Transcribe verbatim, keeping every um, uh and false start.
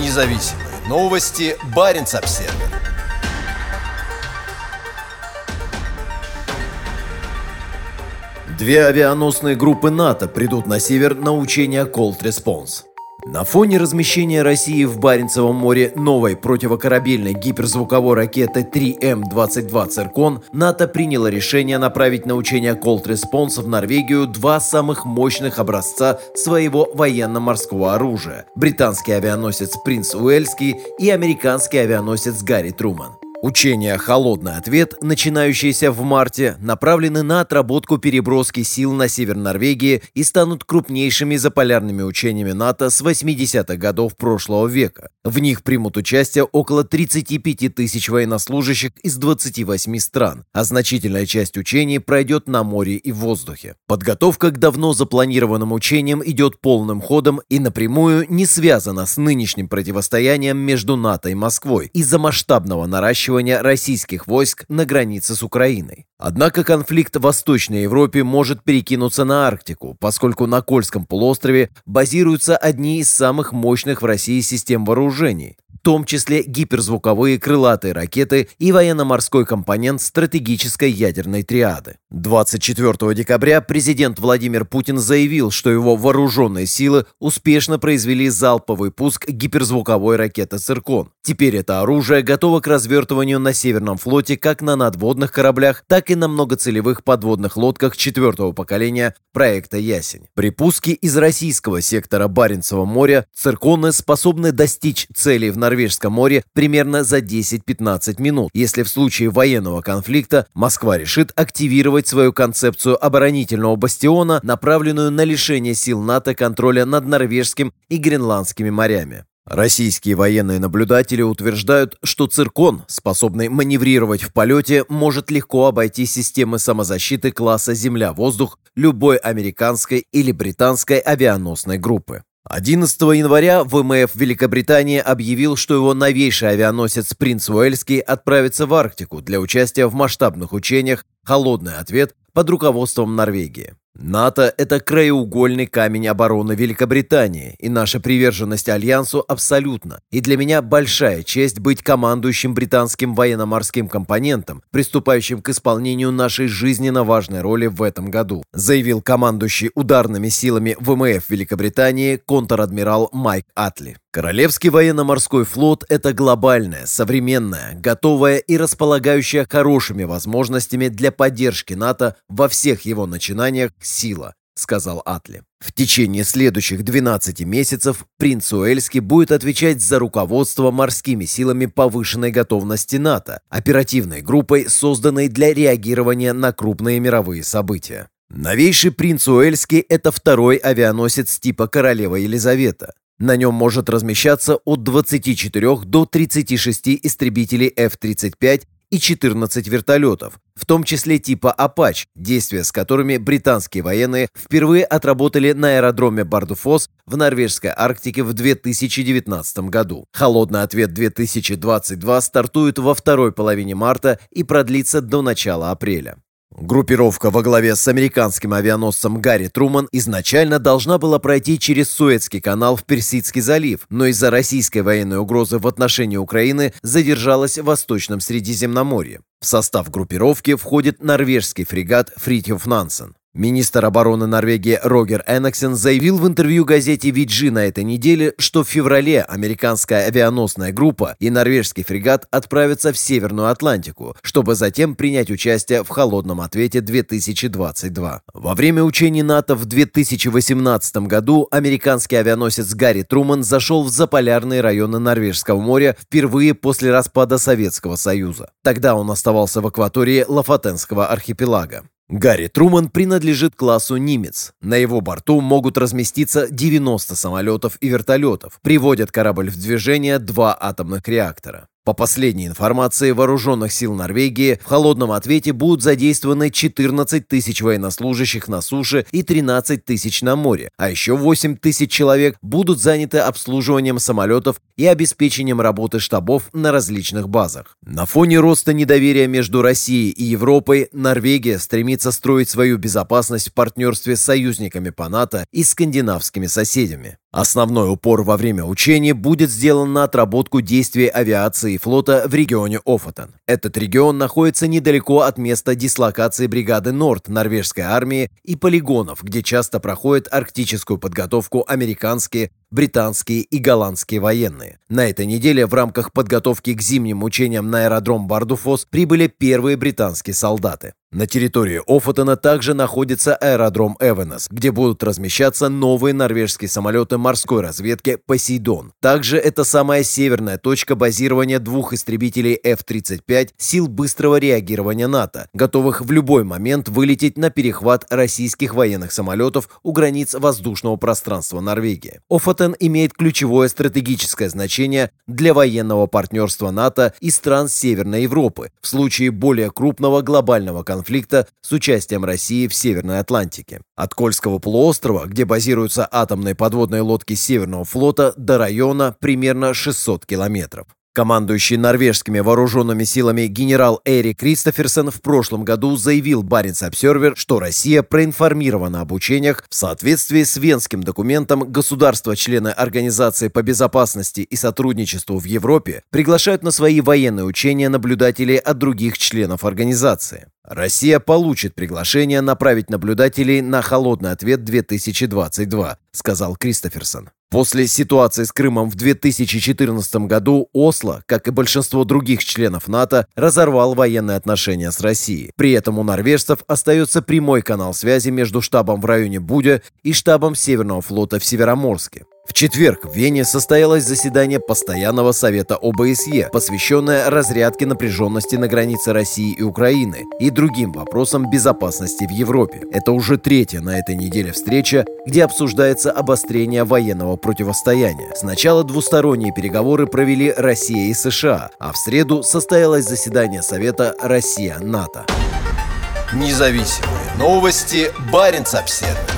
Независимые новости. Баренц-Обсервер. Две авианосные группы НАТО придут на север на учения Cold Response. На фоне размещения России в Баренцевом море новой противокорабельной гиперзвуковой ракеты три эм двадцать два «Циркон», НАТО приняло решение направить на учения Cold Response в Норвегию два самых мощных образца своего военно-морского оружия – британский авианосец «Принц Уэльский» и американский авианосец «Гарри Трумэн». Учения «Холодный ответ», начинающиеся в марте, направлены на отработку переброски сил на север Норвегии и станут крупнейшими заполярными учениями НАТО с восьмидесятых годов прошлого века. В них примут участие около тридцати пяти тысяч военнослужащих из двадцати восьми стран, а значительная часть учений пройдет на море и в воздухе. Подготовка к давно запланированным учениям идет полным ходом и напрямую не связана с нынешним противостоянием между НАТО и Москвой из-за масштабного наращивания российских войск на границе с Украиной. Однако конфликт в Восточной Европе может перекинуться на Арктику, поскольку на Кольском полуострове базируются одни из самых мощных в России систем вооружений, в том числе гиперзвуковые крылатые ракеты и военно-морской компонент стратегической ядерной триады. двадцать четвёртого декабря президент Владимир Путин заявил, что его вооруженные силы успешно произвели залповый пуск гиперзвуковой ракеты «Циркон». Теперь это оружие готово к развертыванию на Северном флоте как на надводных кораблях, так и на многоцелевых подводных лодках четвертого поколения проекта «Ясень». При пуске из российского сектора Баренцева моря «Цирконы» способны достичь целей в Норвегии, в Норвежском море примерно за десять-пятнадцать минут, если в случае военного конфликта Москва решит активировать свою концепцию оборонительного бастиона, направленную на лишение сил НАТО контроля над Норвежским и Гренландскими морями. Российские военные наблюдатели утверждают, что «Циркон», способный маневрировать в полете, может легко обойти системы самозащиты класса «Земля-воздух» любой американской или британской авианосной группы. одиннадцатого января ВМФ Великобритании объявил, что его новейший авианосец «Принц Уэльский» отправится в Арктику для участия в масштабных учениях «Холодный ответ» под руководством Норвегии. НАТО – это краеугольный камень обороны Великобритании, и наша приверженность Альянсу абсолютна. И для меня большая честь быть командующим британским военно-морским компонентом, приступающим к исполнению нашей жизненно важной роли в этом году, заявил командующий ударными силами ВМФ Великобритании контр-адмирал Майк Атли. Королевский военно-морской флот – это глобальная, современная, готовая и располагающая хорошими возможностями для поддержки НАТО во всех его начинаниях сила, сказал Атли. В течение следующих двенадцати месяцев «Принц Уэльский» будет отвечать за руководство морскими силами повышенной готовности НАТО, оперативной группой, созданной для реагирования на крупные мировые события. Новейший «Принц Уэльский» – это второй авианосец типа «Королева Елизавета». На нем может размещаться от двадцати четырёх до тридцати шести истребителей эф тридцать пять и четырнадцати вертолетов, в том числе типа «Апач», действия с которыми британские военные впервые отработали на аэродроме Бардуфос в Норвежской Арктике в две тысячи девятнадцатом году. «Холодный ответ две тысячи двадцать два» стартует во второй половине марта и продлится до начала апреля. Группировка во главе с американским авианосцем «Гарри Трумэн» изначально должна была пройти через Суэцкий канал в Персидский залив, но из-за российской военной угрозы в отношении Украины задержалась в Восточном Средиземноморье. В состав группировки входит норвежский фрегат «Фритьоф Нансен». Министр обороны Норвегии Рогер Эноксен заявил в интервью газете «Ви джи» на этой неделе, что в феврале американская авианосная группа и норвежский фрегат отправятся в Северную Атлантику, чтобы затем принять участие в «Холодном ответе две тысячи двадцать два». Во время учений НАТО в две тысячи восемнадцатом году американский авианосец «Гарри Трумэн» зашел в заполярные районы Норвежского моря впервые после распада Советского Союза. Тогда он оставался в акватории Лофотенского архипелага. «Гарри Трумэн» принадлежит классу «Нимец». На его борту могут разместиться девяносто самолетов и вертолетов. Приводят корабль в движение два атомных реактора. По последней информации вооруженных сил Норвегии, в «Холодном ответе» будут задействованы четырнадцать тысяч военнослужащих на суше и тринадцать тысяч на море, а еще восемь тысяч человек будут заняты обслуживанием самолетов и обеспечением работы штабов на различных базах. На фоне роста недоверия между Россией и Европой, Норвегия стремится строить свою безопасность в партнерстве с союзниками по НАТО и скандинавскими соседями. Основной упор во время учения будет сделан на отработку действий авиации и флота в регионе Офотен. Этот регион находится недалеко от места дислокации бригады Норд норвежской армии и полигонов, где часто проходят арктическую подготовку американские, британские и голландские военные. На этой неделе в рамках подготовки к зимним учениям на аэродром Бардуфос прибыли первые британские солдаты. На территории Офотена также находится аэродром Эвенес, где будут размещаться новые норвежские самолеты морской разведки «Посейдон». Также это самая северная точка базирования двух истребителей эф тридцать пять сил быстрого реагирования НАТО, готовых в любой момент вылететь на перехват российских военных самолетов у границ воздушного пространства Норвегии. Офотен имеет ключевое стратегическое значение для военного партнерства НАТО и стран Северной Европы в случае более крупного глобального конфликта. конфликта с участием России в Северной Атлантике. От Кольского полуострова, где базируются атомные подводные лодки Северного флота, до района примерно шестьсот километров. Командующий норвежскими вооруженными силами генерал Эрик Кристоферсен в прошлом году заявил Баренц-Обсервер, что Россия проинформирована об учениях в соответствии с Венским документом. Государства-члены Организации по безопасности и сотрудничеству в Европе приглашают на свои военные учения наблюдателей от других членов организации. Россия получит приглашение направить наблюдателей на «Холодный ответ две тысячи двадцать два», сказал Кристоферсен. После ситуации с Крымом в две тысячи четырнадцатом году Осло, как и большинство других членов НАТО, разорвал военные отношения с Россией. При этом у норвежцев остается прямой канал связи между штабом в районе Буде и штабом Северного флота в Североморске. В четверг в Вене состоялось заседание Постоянного совета ОБСЕ, посвященное разрядке напряженности на границе России и Украины и другим вопросам безопасности в Европе. Это уже третья на этой неделе встреча, где обсуждается обострение военного противостояния. Сначала двусторонние переговоры провели Россия и США, а в среду состоялось заседание Совета Россия-НАТО. Независимые новости. Баренц-Обсервер.